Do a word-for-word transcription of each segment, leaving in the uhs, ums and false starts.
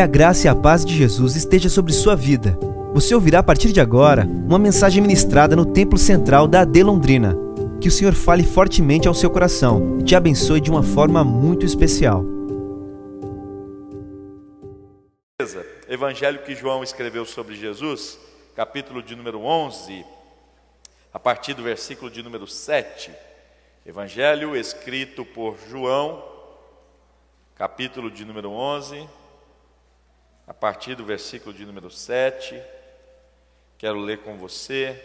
Que a graça e a paz de Jesus esteja sobre sua vida. Você ouvirá a partir de agora uma mensagem ministrada no Templo Central da A D Londrina. Que o Senhor fale fortemente ao seu coração e te abençoe de uma forma muito especial. Evangelho que João escreveu sobre Jesus, capítulo de número onze, a partir do versículo de número sete. Evangelho escrito por João, capítulo de número onze, a partir do versículo de número sete. Quero ler com você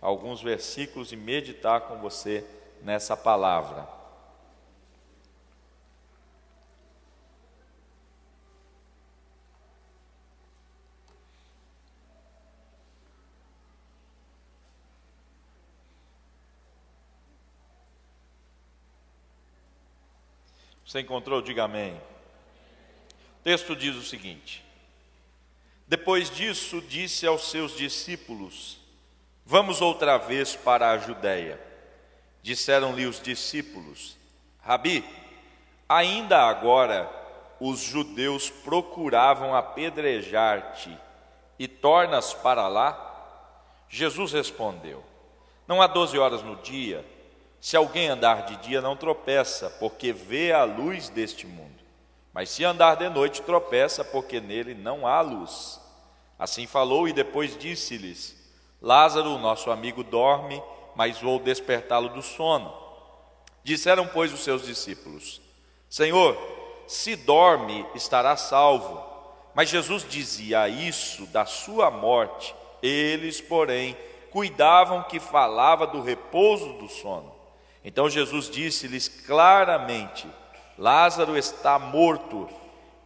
alguns versículos e meditar com você nessa palavra. Você encontrou? Diga amém. O texto diz o seguinte: depois disso disse aos seus discípulos: vamos outra vez para a Judéia. Disseram-lhe os discípulos: Rabi, ainda agora os judeus procuravam apedrejar-te e tornas para lá? Jesus respondeu: não há doze horas no dia? Se alguém andar de dia, não tropeça, porque vê a luz deste mundo. Mas se andar de noite, tropeça, porque nele não há luz. Assim falou e depois disse-lhes: Lázaro, nosso amigo, dorme, mas vou despertá-lo do sono. Disseram, pois, os seus discípulos: Senhor, se dorme, estará salvo. Mas Jesus dizia isso da sua morte. Eles, porém, cuidavam que falava do repouso do sono. Então Jesus disse-lhes claramente: Lázaro está morto,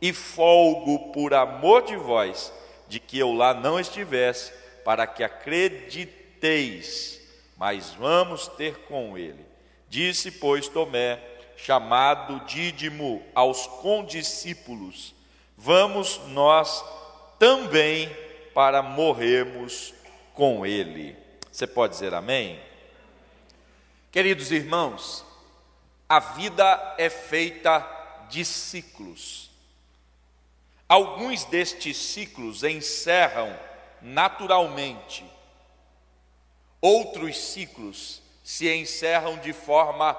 e folgo por amor de vós, de que eu lá não estivesse, para que acrediteis, mas vamos ter com ele. Disse, pois, Tomé, chamado Dídimo, aos condiscípulos: vamos nós também para morrermos com ele. Você pode dizer amém? Queridos irmãos, a vida é feita de ciclos. Alguns destes ciclos encerram naturalmente. Outros ciclos se encerram de forma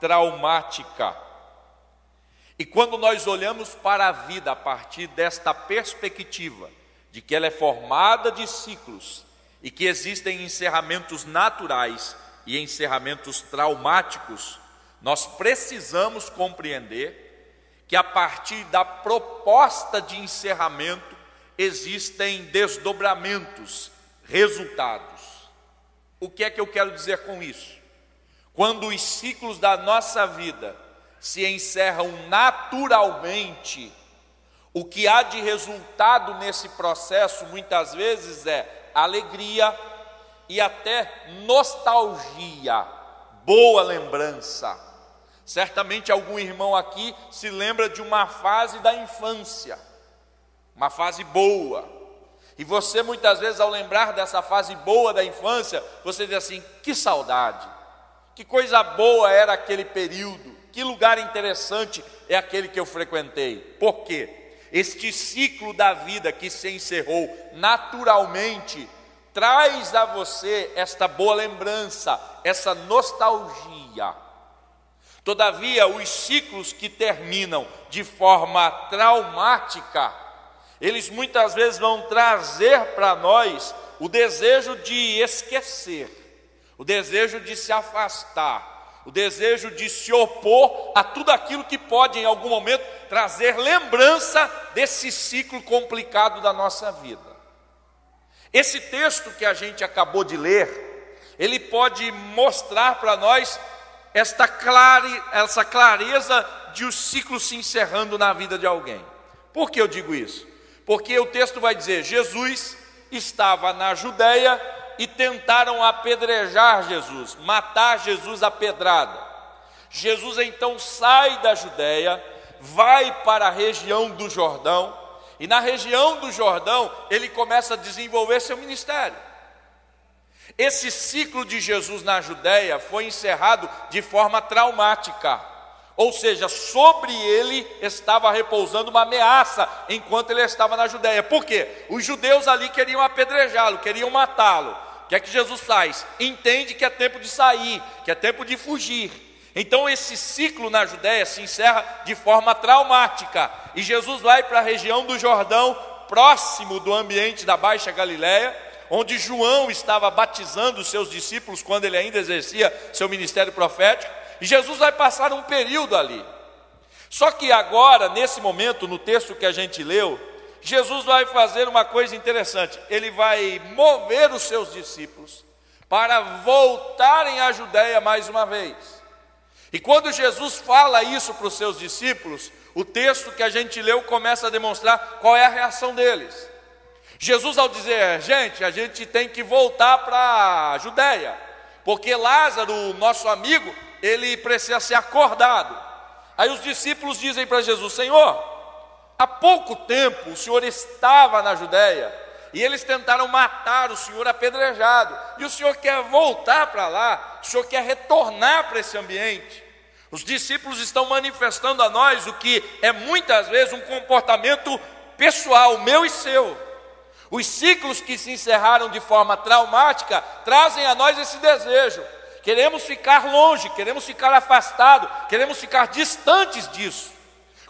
traumática. E quando nós olhamos para a vida a partir desta perspectiva, de que ela é formada de ciclos e que existem encerramentos naturais e encerramentos traumáticos, nós precisamos compreender que a partir da proposta de encerramento existem desdobramentos, resultados. O que é que eu quero dizer com isso? Quando os ciclos da nossa vida se encerram naturalmente, o que há de resultado nesse processo muitas vezes é alegria, e até nostalgia, boa lembrança. Certamente algum irmão aqui se lembra de uma fase da infância, uma fase boa. E você muitas vezes, ao lembrar dessa fase boa da infância, você diz assim: que saudade, que coisa boa era aquele período, que lugar interessante é aquele que eu frequentei. Por quê? Este ciclo da vida que se encerrou naturalmente traz a você esta boa lembrança, essa nostalgia. Todavia, os ciclos que terminam de forma traumática, eles muitas vezes vão trazer para nós o desejo de esquecer, o desejo de se afastar, o desejo de se opor a tudo aquilo que pode, em algum momento, trazer lembrança desse ciclo complicado da nossa vida. Esse texto que a gente acabou de ler, ele pode mostrar para nós esta clare, essa clareza de os ciclos se encerrando na vida de alguém. Por que eu digo isso? Porque o texto vai dizer: Jesus estava na Judéia e tentaram apedrejar Jesus, matar Jesus a pedrada. Jesus então sai da Judéia, vai para a região do Jordão, e na região do Jordão, ele começa a desenvolver seu ministério. Esse ciclo de Jesus na Judéia foi encerrado de forma traumática. Ou seja, sobre ele estava repousando uma ameaça enquanto ele estava na Judéia. Por quê? Os judeus ali queriam apedrejá-lo, queriam matá-lo. O que é que Jesus faz? Entende que é tempo de sair, que é tempo de fugir. Então esse ciclo na Judéia se encerra de forma traumática. E Jesus vai para a região do Jordão, próximo do ambiente da Baixa Galileia, onde João estava batizando os seus discípulos quando ele ainda exercia seu ministério profético. E Jesus vai passar um período ali. Só que agora, nesse momento, no texto que a gente leu, Jesus vai fazer uma coisa interessante. Ele vai mover os seus discípulos para voltarem à Judéia mais uma vez. E quando Jesus fala isso para os seus discípulos, o texto que a gente leu começa a demonstrar qual é a reação deles. Jesus, ao dizer, gente, a gente tem que voltar para a Judéia, porque Lázaro, nosso amigo, ele precisa ser acordado. Aí os discípulos dizem para Jesus, Senhor, há pouco tempo o Senhor estava na Judéia, e eles tentaram matar o Senhor apedrejado, e o Senhor quer voltar para lá, o Senhor quer retornar para esse ambiente. Os discípulos estão manifestando a nós o que é muitas vezes um comportamento pessoal, meu e seu. Os ciclos que se encerraram de forma traumática trazem a nós esse desejo. Queremos ficar longe, queremos ficar afastado, queremos ficar distantes disso.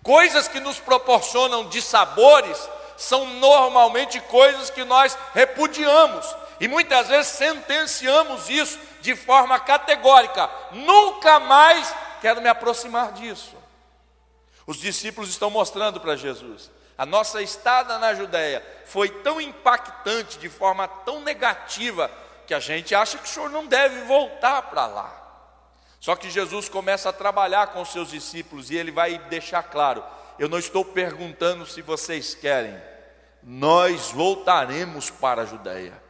Coisas que nos proporcionam dissabores são normalmente coisas que nós repudiamos. E muitas vezes sentenciamos isso de forma categórica. Nunca mais quero me aproximar disso. Os discípulos estão mostrando para Jesus. A nossa estada na Judéia foi tão impactante, de forma tão negativa, que a gente acha que o Senhor não deve voltar para lá. Só que Jesus começa a trabalhar com os seus discípulos e ele vai deixar claro, eu não estou perguntando se vocês querem, nós voltaremos para a Judéia,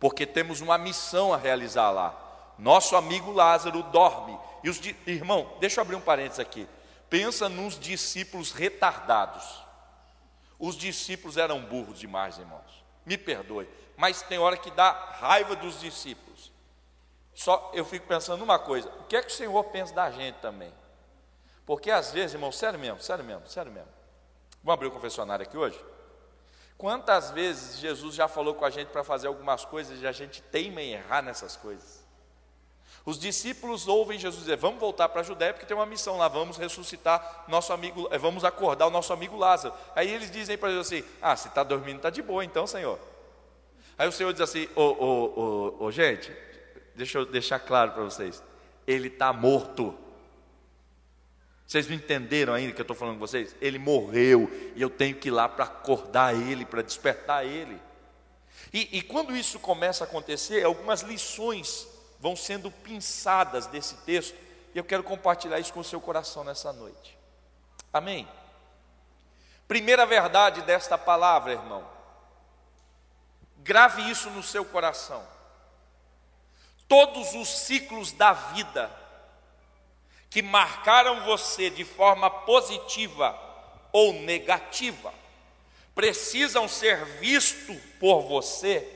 porque temos uma missão a realizar lá. Nosso amigo Lázaro dorme. E os di... Irmão, deixa eu abrir um parênteses aqui. Pensa nos discípulos retardados. Os discípulos eram burros demais, irmãos. Me perdoe, mas tem hora que dá raiva dos discípulos. Só eu fico pensando numa coisa, o que é que o Senhor pensa da gente também? Porque às vezes, irmão, sério mesmo, sério mesmo, sério mesmo. Vamos abrir o confessionário aqui hoje? Quantas vezes Jesus já falou com a gente para fazer algumas coisas e a gente teima em errar nessas coisas? Os discípulos ouvem Jesus dizer, vamos voltar para a Judéia porque tem uma missão lá, vamos ressuscitar nosso amigo, vamos acordar o nosso amigo Lázaro. Aí eles dizem para Jesus assim, ah, se está dormindo está de boa então, Senhor. Aí o Senhor diz assim, ô, ô, ô, ô, gente, deixa eu deixar claro para vocês, ele está morto. Vocês não entenderam ainda o que eu estou falando com vocês? Ele morreu e eu tenho que ir lá para acordar ele, para despertar ele. E, e quando isso começa a acontecer, algumas lições vão sendo pinçadas desse texto, e eu quero compartilhar isso com o seu coração nessa noite. Amém? Primeira verdade desta palavra, irmão. Grave isso no seu coração. Todos os ciclos da vida que marcaram você de forma positiva ou negativa, precisam ser vistos por você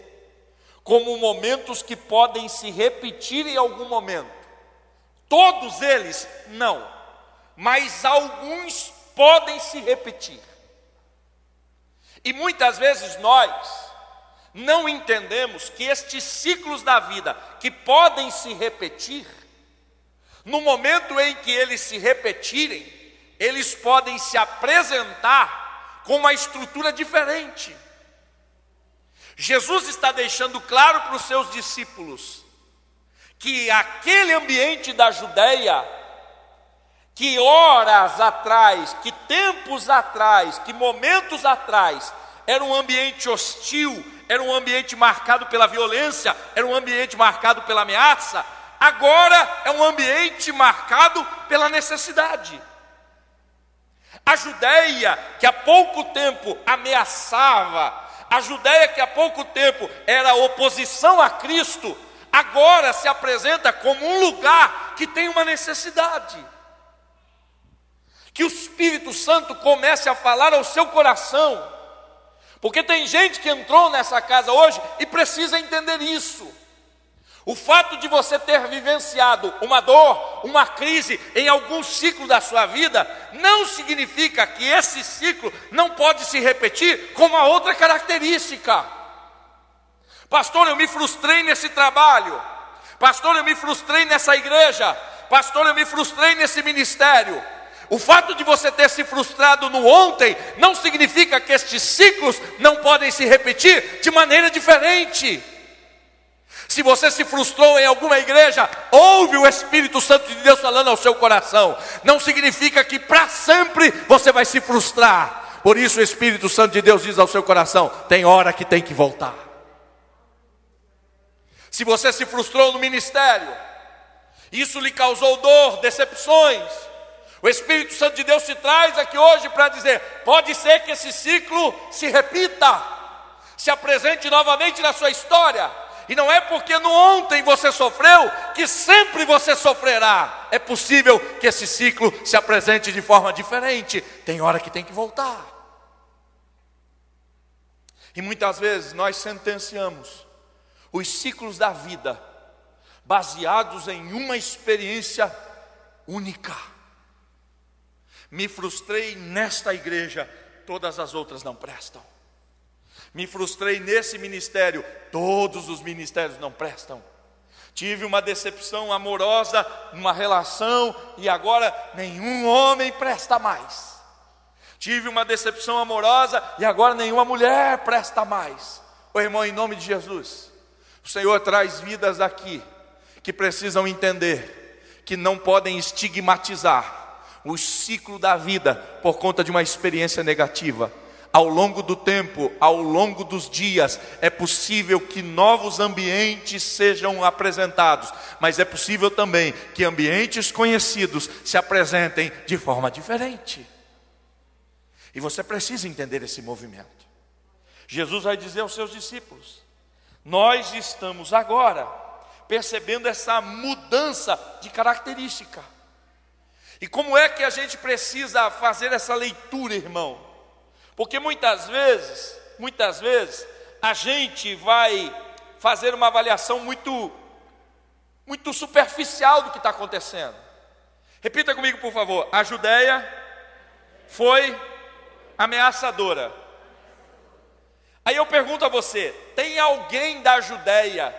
como momentos que podem se repetir em algum momento. Todos eles, não. Mas alguns podem se repetir. E muitas vezes nós não entendemos que estes ciclos da vida, que podem se repetir, no momento em que eles se repetirem, eles podem se apresentar com uma estrutura diferente. Jesus está deixando claro para os seus discípulos que aquele ambiente da Judéia, que horas atrás, que tempos atrás, que momentos atrás, era um ambiente hostil, era um ambiente marcado pela violência, era um ambiente marcado pela ameaça, agora é um ambiente marcado pela necessidade. A Judéia, que há pouco tempo ameaçava, a Judéia que há pouco tempo era oposição a Cristo, agora se apresenta como um lugar que tem uma necessidade. Que o Espírito Santo comece a falar ao seu coração. Porque tem gente que entrou nessa casa hoje e precisa entender isso. O fato de você ter vivenciado uma dor, uma crise em algum ciclo da sua vida, não significa que esse ciclo não pode se repetir com uma outra característica. Pastor, eu me frustrei nesse trabalho. Pastor, eu me frustrei nessa igreja. Pastor, eu me frustrei nesse ministério. O fato de você ter se frustrado no ontem, não significa que estes ciclos não podem se repetir de maneira diferente. Se você se frustrou em alguma igreja, ouve o Espírito Santo de Deus falando ao seu coração. Não significa que para sempre você vai se frustrar. Por isso o Espírito Santo de Deus diz ao seu coração, tem hora que tem que voltar. Se você se frustrou no ministério, isso lhe causou dor, decepções, o Espírito Santo de Deus te traz aqui hoje para dizer, pode ser que esse ciclo se repita, se apresente novamente na sua história. E não é porque no ontem você sofreu, que sempre você sofrerá. É possível que esse ciclo se apresente de forma diferente. Tem hora que tem que voltar. E muitas vezes nós sentenciamos os ciclos da vida, baseados em uma experiência única. Me frustrei nesta igreja, todas as outras não prestam. Me frustrei nesse ministério, todos os ministérios não prestam. Tive uma decepção amorosa, uma relação, e agora nenhum homem presta mais. Tive uma decepção amorosa, e agora nenhuma mulher presta mais. Ô irmão, em nome de Jesus, o Senhor traz vidas aqui, que precisam entender, que não podem estigmatizar o ciclo da vida por conta de uma experiência negativa. Ao longo do tempo, ao longo dos dias, é possível que novos ambientes sejam apresentados, mas é possível também que ambientes conhecidos se apresentem de forma diferente. E você precisa entender esse movimento. Jesus vai dizer aos seus discípulos, nós estamos agora percebendo essa mudança de característica. E como é que a gente precisa fazer essa leitura, irmão? Porque muitas vezes, muitas vezes, a gente vai fazer uma avaliação muito, muito superficial do que está acontecendo. Repita comigo, por favor. A Judéia foi ameaçadora. Aí eu pergunto a você, tem alguém da Judéia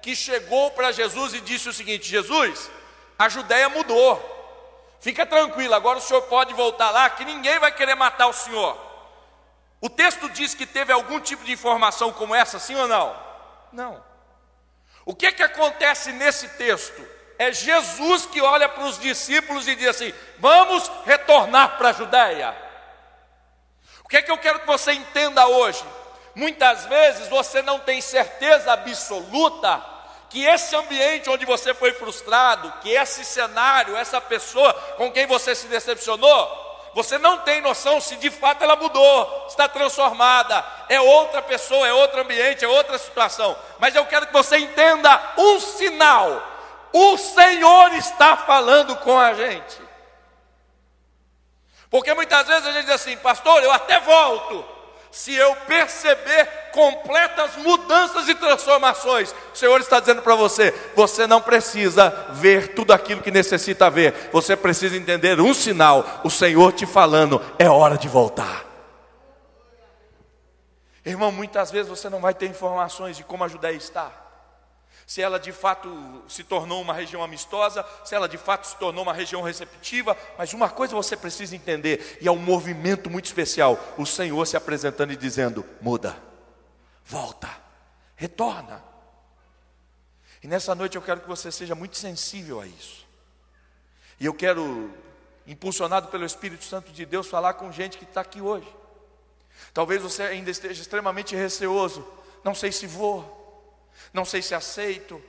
que chegou para Jesus e disse o seguinte, Jesus, a Judéia mudou. Fica tranquilo, agora o senhor pode voltar lá, que ninguém vai querer matar o senhor. O texto diz que teve algum tipo de informação como essa, sim ou não? Não. O que é que acontece nesse texto? É Jesus que olha para os discípulos e diz assim, vamos retornar para a Judéia. O que é que eu quero que você entenda hoje? Muitas vezes você não tem certeza absoluta que esse ambiente onde você foi frustrado, que esse cenário, essa pessoa com quem você se decepcionou, você não tem noção se de fato ela mudou, está transformada, é outra pessoa, é outro ambiente, é outra situação. Mas eu quero que você entenda um sinal. O Senhor está falando com a gente. Porque muitas vezes a gente diz assim, pastor, eu até volto, se eu perceber completas mudanças e transformações. O Senhor está dizendo para você, você não precisa ver tudo aquilo que necessita ver. Você precisa entender um sinal, o Senhor te falando, é hora de voltar. Irmão, muitas vezes você não vai ter informações de como a Judéia está. Se ela de fato se tornou uma região amistosa, se ela de fato se tornou uma região receptiva, mas uma coisa você precisa entender, e é um movimento muito especial, o Senhor se apresentando e dizendo, muda, volta, retorna. E nessa noite eu quero que você seja muito sensível a isso. E eu quero, impulsionado pelo Espírito Santo de Deus, falar com gente que está aqui hoje. Talvez você ainda esteja extremamente receoso, não sei se vou, não sei se aceito,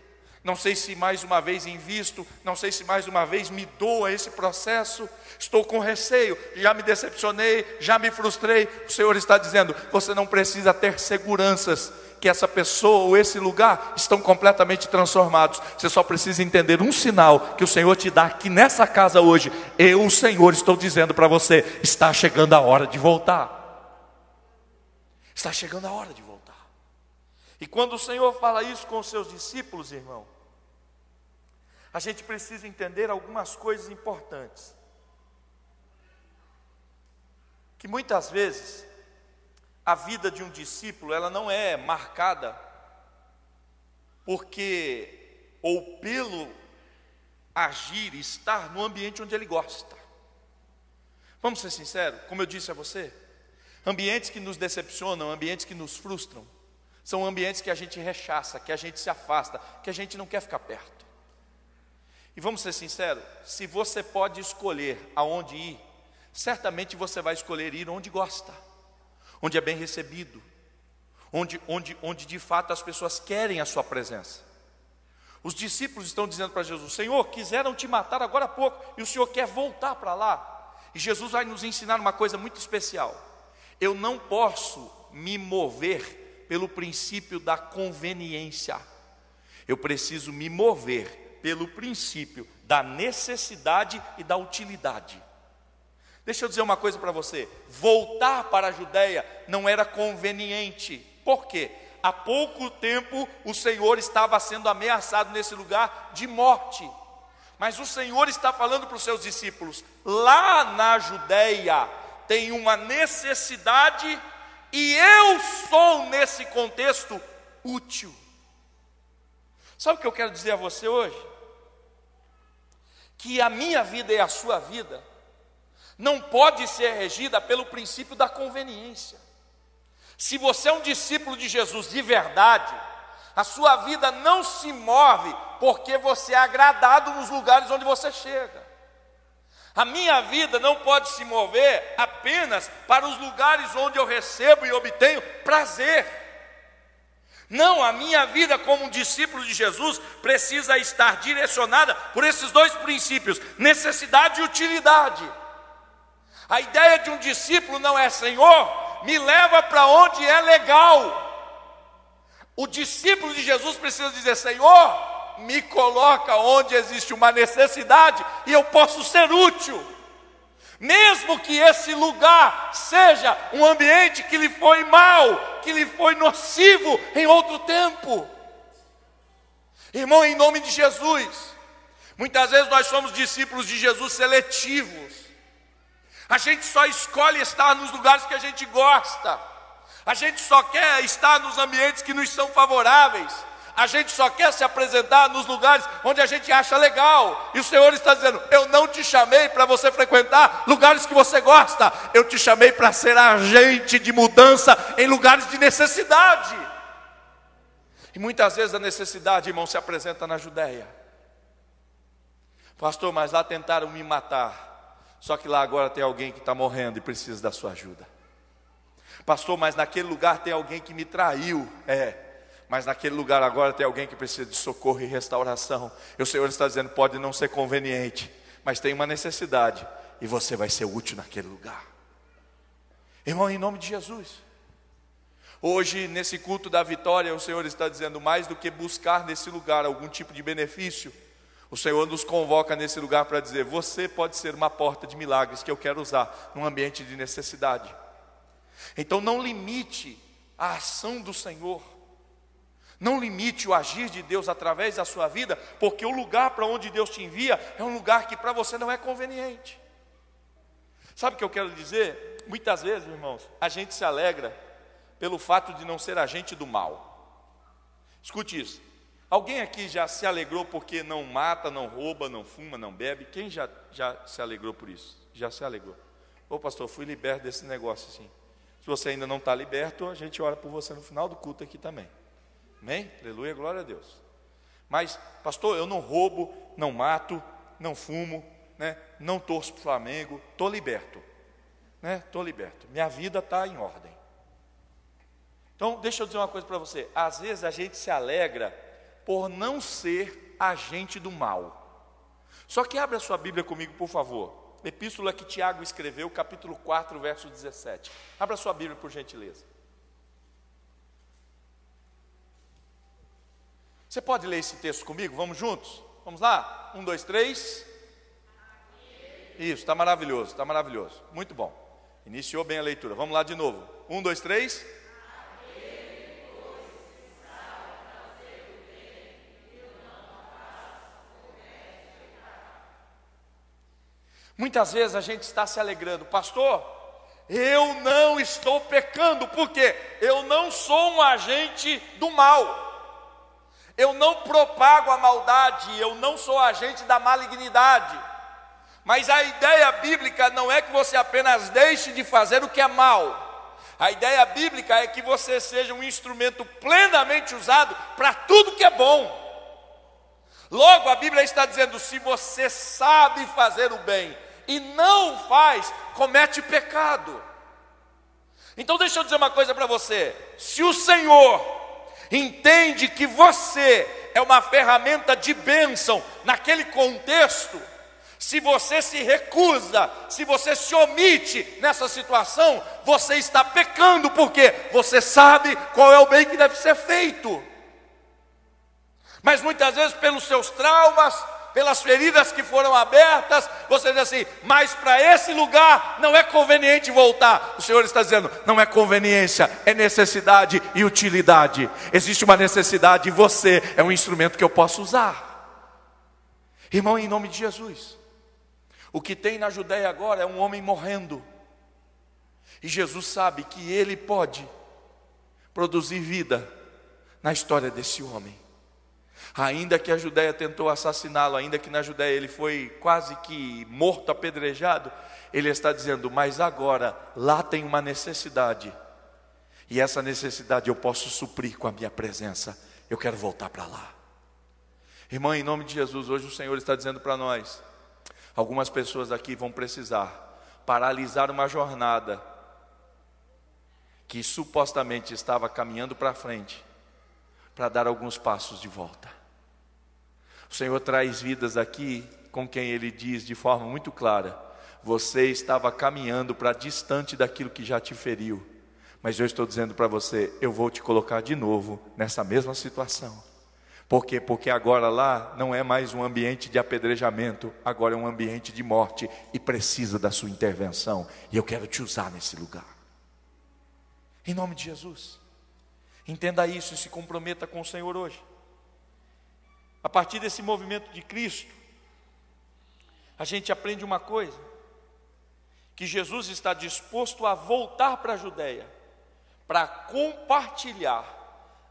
não sei se mais uma vez invisto, não sei se mais uma vez me dou a esse processo, estou com receio, já me decepcionei, já me frustrei. O Senhor está dizendo, você não precisa ter seguranças que essa pessoa ou esse lugar estão completamente transformados. Você só precisa entender um sinal que o Senhor te dá aqui nessa casa hoje. Eu, o Senhor, estou dizendo para você, está chegando a hora de voltar. Está chegando a hora de voltar. E quando o Senhor fala isso com os seus discípulos, irmão, a gente precisa entender algumas coisas importantes. Que muitas vezes a vida de um discípulo, ela não é marcada porque ou pelo agir, estar no ambiente onde ele gosta. Vamos ser sinceros, como eu disse a você, ambientes que nos decepcionam, ambientes que nos frustram, são ambientes que a gente rechaça, que a gente se afasta, que a gente não quer ficar perto. E vamos ser sinceros, se você pode escolher aonde ir, certamente você vai escolher ir onde gosta, onde é bem recebido, onde, onde, onde de fato as pessoas querem a sua presença. Os discípulos estão dizendo para Jesus: Senhor, quiseram te matar agora há pouco, e o Senhor quer voltar para lá. E Jesus vai nos ensinar uma coisa muito especial. Eu não posso me mover pelo princípio da conveniência. Eu preciso me mover pelo princípio da necessidade e da utilidade. Deixa eu dizer uma coisa para você. Voltar para a Judéia não era conveniente. Por quê? Há pouco tempo o Senhor estava sendo ameaçado nesse lugar de morte. Mas o Senhor está falando para os seus discípulos: lá na Judéia tem uma necessidade e eu sou, nesse contexto, útil. Sabe o que eu quero dizer a você hoje? Que a minha vida e a sua vida não pode ser regida pelo princípio da conveniência. Se você é um discípulo de Jesus de verdade, a sua vida não se move porque você é agradado nos lugares onde você chega. A minha vida não pode se mover apenas para os lugares onde eu recebo e obtenho prazer. Não, a minha vida como um discípulo de Jesus precisa estar direcionada por esses dois princípios: necessidade e utilidade. A ideia de um discípulo não é: Senhor, me leva para onde é legal. O discípulo de Jesus precisa dizer: Senhor, me coloca onde existe uma necessidade e eu posso ser útil. Mesmo que esse lugar seja um ambiente que lhe foi mal, que lhe foi nocivo em outro tempo. Irmão, em nome de Jesus, muitas vezes nós somos discípulos de Jesus seletivos. A gente só escolhe estar nos lugares que a gente gosta. A gente só quer estar nos ambientes que nos são favoráveis. A gente só quer se apresentar nos lugares onde a gente acha legal. E o Senhor está dizendo: eu não te chamei para você frequentar lugares que você gosta. Eu te chamei para ser agente de mudança em lugares de necessidade. E muitas vezes a necessidade, irmão, se apresenta na Judéia. Pastor, mas lá tentaram me matar. Só que lá agora tem alguém que está morrendo e precisa da sua ajuda. Pastor, mas naquele lugar tem alguém que me traiu. É, mas naquele lugar agora tem alguém que precisa de socorro e restauração. E o Senhor está dizendo: pode não ser conveniente, mas tem uma necessidade e você vai ser útil naquele lugar. Irmão, em nome de Jesus, hoje nesse culto da vitória, o Senhor está dizendo: mais do que buscar nesse lugar algum tipo de benefício, o Senhor nos convoca nesse lugar para dizer: você pode ser uma porta de milagres que eu quero usar num ambiente de necessidade. Então não limite a ação do Senhor. Não limite o agir de Deus através da sua vida, porque o lugar para onde Deus te envia é um lugar que para você não é conveniente. Sabe o que eu quero dizer? Muitas vezes, irmãos, a gente se alegra pelo fato de não ser agente do mal. Escute isso. Alguém aqui já se alegrou porque não mata, não rouba, não fuma, não bebe? Quem já, já se alegrou por isso? Já se alegrou? Ô pastor, fui liberto desse negócio assim. Se você ainda não está liberto, a gente ora por você no final do culto aqui também. Amém? Aleluia, glória a Deus. Mas, pastor, eu não roubo, não mato, não fumo, né? Não torço para o Flamengo, estou liberto. Né? Estou liberto. Minha vida está em ordem. Então, deixa eu dizer uma coisa para você. Às vezes a gente se alegra por não ser agente do mal. Só que abra sua Bíblia comigo, por favor. Epístola que Tiago escreveu, capítulo quatro, verso dezessete. Abra sua Bíblia, por gentileza. Você pode ler esse texto comigo? Vamos juntos? Vamos lá? Um, dois, três. Isso, está maravilhoso, está maravilhoso. Muito bom. Iniciou bem a leitura. Vamos lá de novo. Um, dois, três. Muitas vezes a gente está se alegrando. Pastor, eu não estou pecando. Por quê? Eu não sou um agente do mal. Eu não propago a maldade, eu não sou agente da malignidade. Mas a ideia bíblica não é que você apenas deixe de fazer o que é mal. A ideia bíblica é que você seja um instrumento plenamente usado para tudo que é bom. Logo, a Bíblia está dizendo, se você sabe fazer o bem e não faz, comete pecado. Então deixa eu dizer uma coisa para você. Se o Senhor entende que você é uma ferramenta de bênção naquele contexto, se você se recusa, se você se omite nessa situação, você está pecando, porque você sabe qual é o bem que deve ser feito. Mas muitas vezes pelos seus traumas, pelas feridas que foram abertas, você diz assim, mas para esse lugar não é conveniente voltar. O Senhor está dizendo, não é conveniência, é necessidade e utilidade. Existe uma necessidade e você é um instrumento que eu posso usar. Irmão, em nome de Jesus, o que tem na Judéia agora é um homem morrendo. E Jesus sabe que ele pode produzir vida na história desse homem. Ainda que a Judéia tentou assassiná-lo, ainda que na Judéia ele foi quase que morto, apedrejado, ele está dizendo, mas agora lá tem uma necessidade, e essa necessidade eu posso suprir com a minha presença. Eu quero voltar para lá. Irmão, em nome de Jesus, hoje o Senhor está dizendo para nós, algumas pessoas aqui vão precisar paralisar uma jornada que supostamente estava caminhando para frente, para dar alguns passos de volta. O Senhor traz vidas aqui com quem Ele diz de forma muito clara, você estava caminhando para distante daquilo que já te feriu, mas eu estou dizendo para você, eu vou te colocar de novo nessa mesma situação. Por quê? Porque agora lá não é mais um ambiente de apedrejamento, agora é um ambiente de morte e precisa da sua intervenção. E eu quero te usar nesse lugar. Em nome de Jesus, entenda isso e se comprometa com o Senhor hoje. A partir desse movimento de Cristo, a gente aprende uma coisa, que Jesus está disposto a voltar para a Judéia, para compartilhar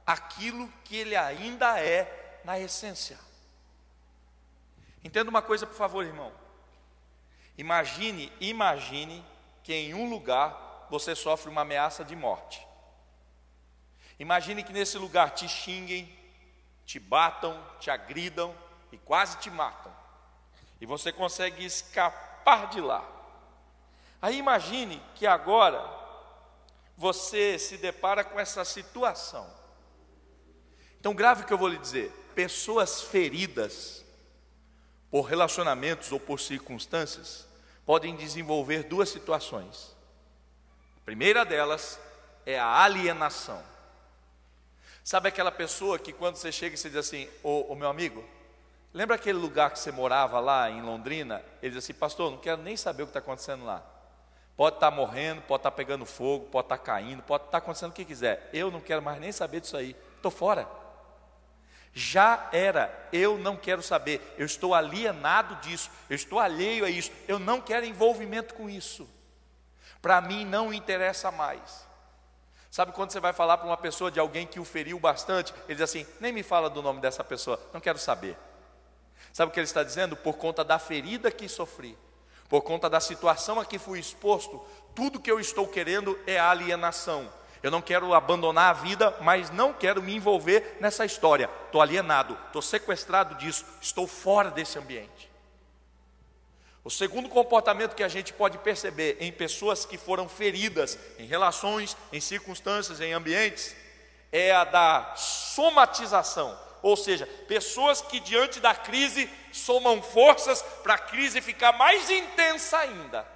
aquilo que Ele ainda é na essência. Entenda uma coisa, por favor, irmão. Imagine, imagine que em um lugar você sofre uma ameaça de morte. Imagine que nesse lugar te xinguem, te batam, te agridam e quase te matam. E você consegue escapar de lá. Aí imagine que agora você se depara com essa situação. Então grave o que eu vou lhe dizer. Pessoas feridas por relacionamentos ou por circunstâncias podem desenvolver duas situações. A primeira delas é a alienação. Sabe aquela pessoa que quando você chega e você diz assim, ô, ô meu amigo, lembra aquele lugar que você morava lá em Londrina? Ele diz assim, pastor, não quero nem saber o que está acontecendo lá. Pode estar morrendo, pode estar pegando fogo, pode estar caindo, pode estar acontecendo o que quiser. Eu não quero mais nem saber disso aí, estou fora. Já era, eu não quero saber, eu estou alienado disso, eu estou alheio a isso, eu não quero envolvimento com isso. Para mim não interessa mais. Sabe quando você vai falar para uma pessoa de alguém que o feriu bastante? Ele diz assim, nem me fala do nome dessa pessoa, não quero saber. Sabe o que ele está dizendo? Por conta da ferida que sofri, por conta da situação a que fui exposto, tudo que eu estou querendo é alienação. Eu não quero abandonar a vida, mas não quero me envolver nessa história. Estou alienado, estou sequestrado disso, estou fora desse ambiente. O segundo comportamento que a gente pode perceber em pessoas que foram feridas, em relações, em circunstâncias, em ambientes, é a da somatização. Ou seja, pessoas que diante da crise somam forças para a crise ficar mais intensa ainda.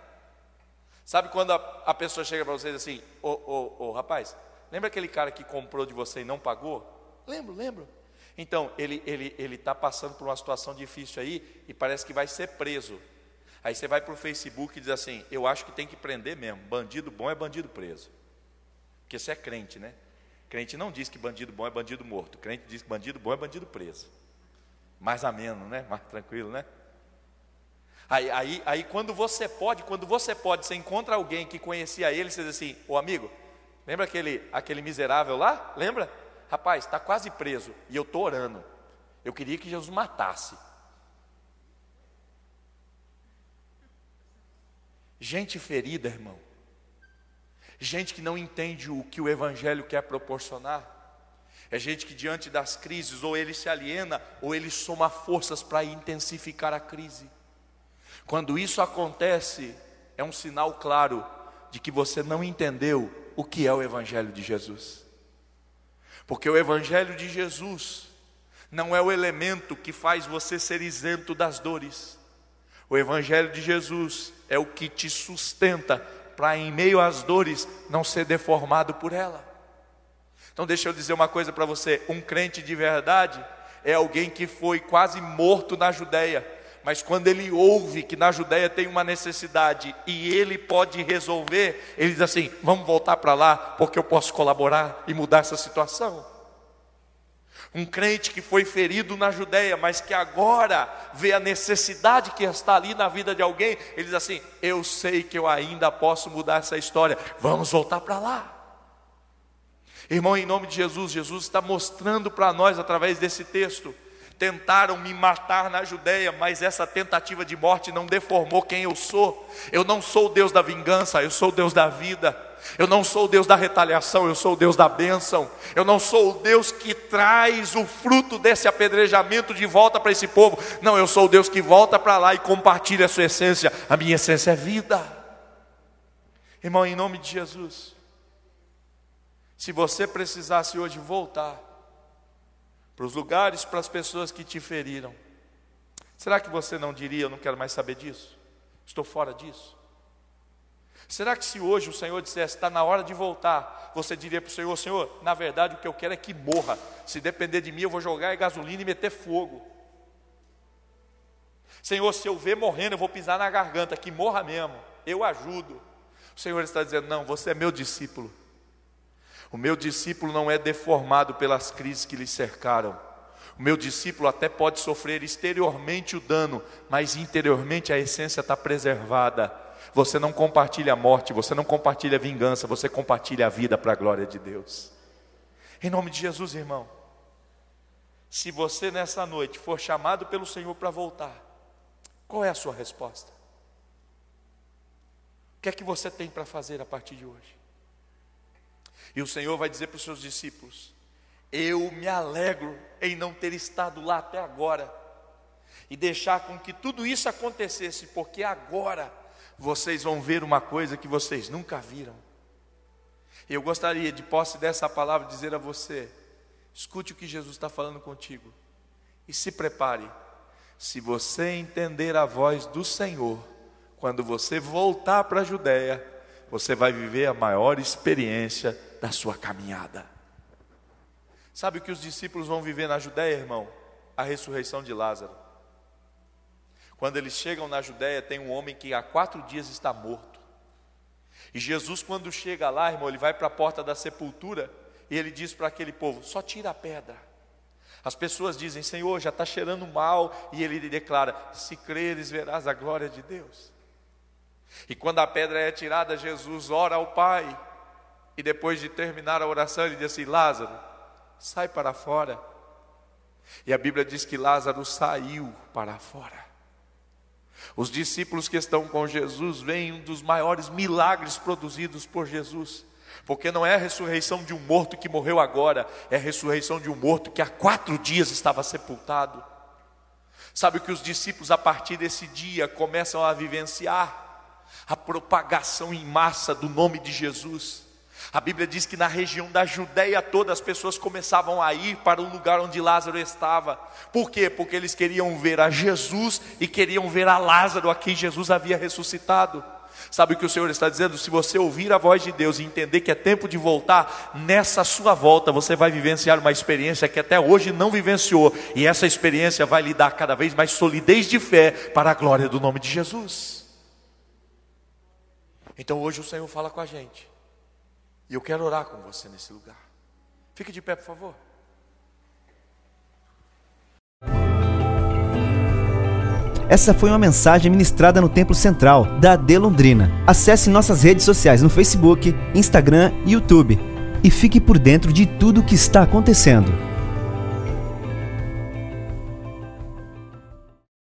Sabe quando a, a pessoa chega para vocês assim, ô, ô, ô, rapaz, lembra aquele cara que comprou de você e não pagou? Lembro, lembro. Então, ele ele, ele está passando por uma situação difícil aí e parece que vai ser preso. Aí você vai para o Facebook e diz assim, eu acho que tem que prender mesmo, bandido bom é bandido preso. Porque você é crente, né? Crente não diz que bandido bom é bandido morto, crente diz que bandido bom é bandido preso. Mais ameno, né? Mais tranquilo, né? Aí, aí, aí quando você pode, quando você pode, você encontra alguém que conhecia ele, você diz assim, ô amigo, lembra aquele, aquele miserável lá? Lembra? Rapaz, está quase preso e eu estou orando. Eu queria que Jesus matasse. Gente ferida, irmão. Gente que não entende o que o Evangelho quer proporcionar. É gente que diante das crises, ou ele se aliena, ou ele soma forças para intensificar a crise. Quando isso acontece, é um sinal claro de que você não entendeu o que é o Evangelho de Jesus. Porque o Evangelho de Jesus não é o elemento que faz você ser isento das dores. O Evangelho de Jesus é o que te sustenta para em meio às dores não ser deformado por ela. Então deixa eu dizer uma coisa para você, um crente de verdade é alguém que foi quase morto na Judéia, mas quando ele ouve que na Judéia tem uma necessidade e ele pode resolver, ele diz assim, vamos voltar para lá porque eu posso colaborar e mudar essa situação. Um crente que foi ferido na Judéia, mas que agora vê a necessidade que está ali na vida de alguém, ele diz assim, eu sei que eu ainda posso mudar essa história, vamos voltar para lá. Irmão, em nome de Jesus, Jesus está mostrando para nós através desse texto, tentaram me matar na Judéia, mas essa tentativa de morte não deformou quem eu sou. Eu não sou o Deus da vingança, eu sou o Deus da vida. Eu não sou o Deus da retaliação, eu sou o Deus da bênção. Eu não sou o Deus que traz o fruto desse apedrejamento de volta para esse povo. Não, eu sou o Deus que volta para lá e compartilha a sua essência. A minha essência é vida. Irmão, em nome de Jesus, se você precisasse hoje voltar para os lugares, para as pessoas que te feriram, será que você não diria, eu não quero mais saber disso? Estou fora disso? Será que se hoje o Senhor dissesse, está na hora de voltar, você diria para o Senhor, Senhor, na verdade o que eu quero é que morra. Se depender de mim eu vou jogar gasolina e meter fogo. Senhor, se eu ver morrendo eu vou pisar na garganta, que morra mesmo, eu ajudo. O Senhor está dizendo, não, você é meu discípulo. O meu discípulo não é deformado pelas crises que lhe cercaram. O meu discípulo até pode sofrer exteriormente o dano, mas interiormente a essência está preservada. Você não compartilha a morte, você não compartilha a vingança, você compartilha a vida para a glória de Deus. Em nome de Jesus, irmão, se você nessa noite for chamado pelo Senhor para voltar, qual é a sua resposta? O que é que você tem para fazer a partir de hoje? E o Senhor vai dizer para os seus discípulos, eu me alegro em não ter estado lá até agora, e deixar com que tudo isso acontecesse, porque agora vocês vão ver uma coisa que vocês nunca viram. Eu gostaria, de posse dessa palavra, dizer a você, escute o que Jesus está falando contigo, e se prepare, se você entender a voz do Senhor, quando você voltar para a Judéia, você vai viver a maior experiência da sua caminhada. Sabe o que os discípulos vão viver na Judéia, irmão? A ressurreição de Lázaro. Quando eles chegam na Judéia, tem um homem que há quatro dias está morto. E Jesus, quando chega lá, irmão, ele vai para a porta da sepultura e ele diz para aquele povo, só tira a pedra. As pessoas dizem, Senhor, já está cheirando mal. E ele declara, se creres, verás a glória de Deus. E quando a pedra é tirada, Jesus ora ao Pai. E depois de terminar a oração, ele diz assim, Lázaro, sai para fora. E a Bíblia diz que Lázaro saiu para fora. Os discípulos que estão com Jesus veem um dos maiores milagres produzidos por Jesus. Porque não é a ressurreição de um morto que morreu agora, é a ressurreição de um morto que há quatro dias estava sepultado. Sabe o que os discípulos a partir desse dia começam a vivenciar? A propagação em massa do nome de Jesus. A Bíblia diz que na região da Judéia toda as pessoas começavam a ir para o lugar onde Lázaro estava. Por quê? Porque eles queriam ver a Jesus e queriam ver a Lázaro a quem Jesus havia ressuscitado. Sabe o que o Senhor está dizendo? Se você ouvir a voz de Deus e entender que é tempo de voltar, nessa sua volta você vai vivenciar uma experiência que até hoje não vivenciou. E essa experiência vai lhe dar cada vez mais solidez de fé para a glória do nome de Jesus. Então hoje o Senhor fala com a gente. E eu quero orar com você nesse lugar. Fique de pé, por favor. Essa foi uma mensagem ministrada no Templo Central da A D Londrina. Acesse nossas redes sociais no Facebook, Instagram e YouTube e fique por dentro de tudo o que está acontecendo.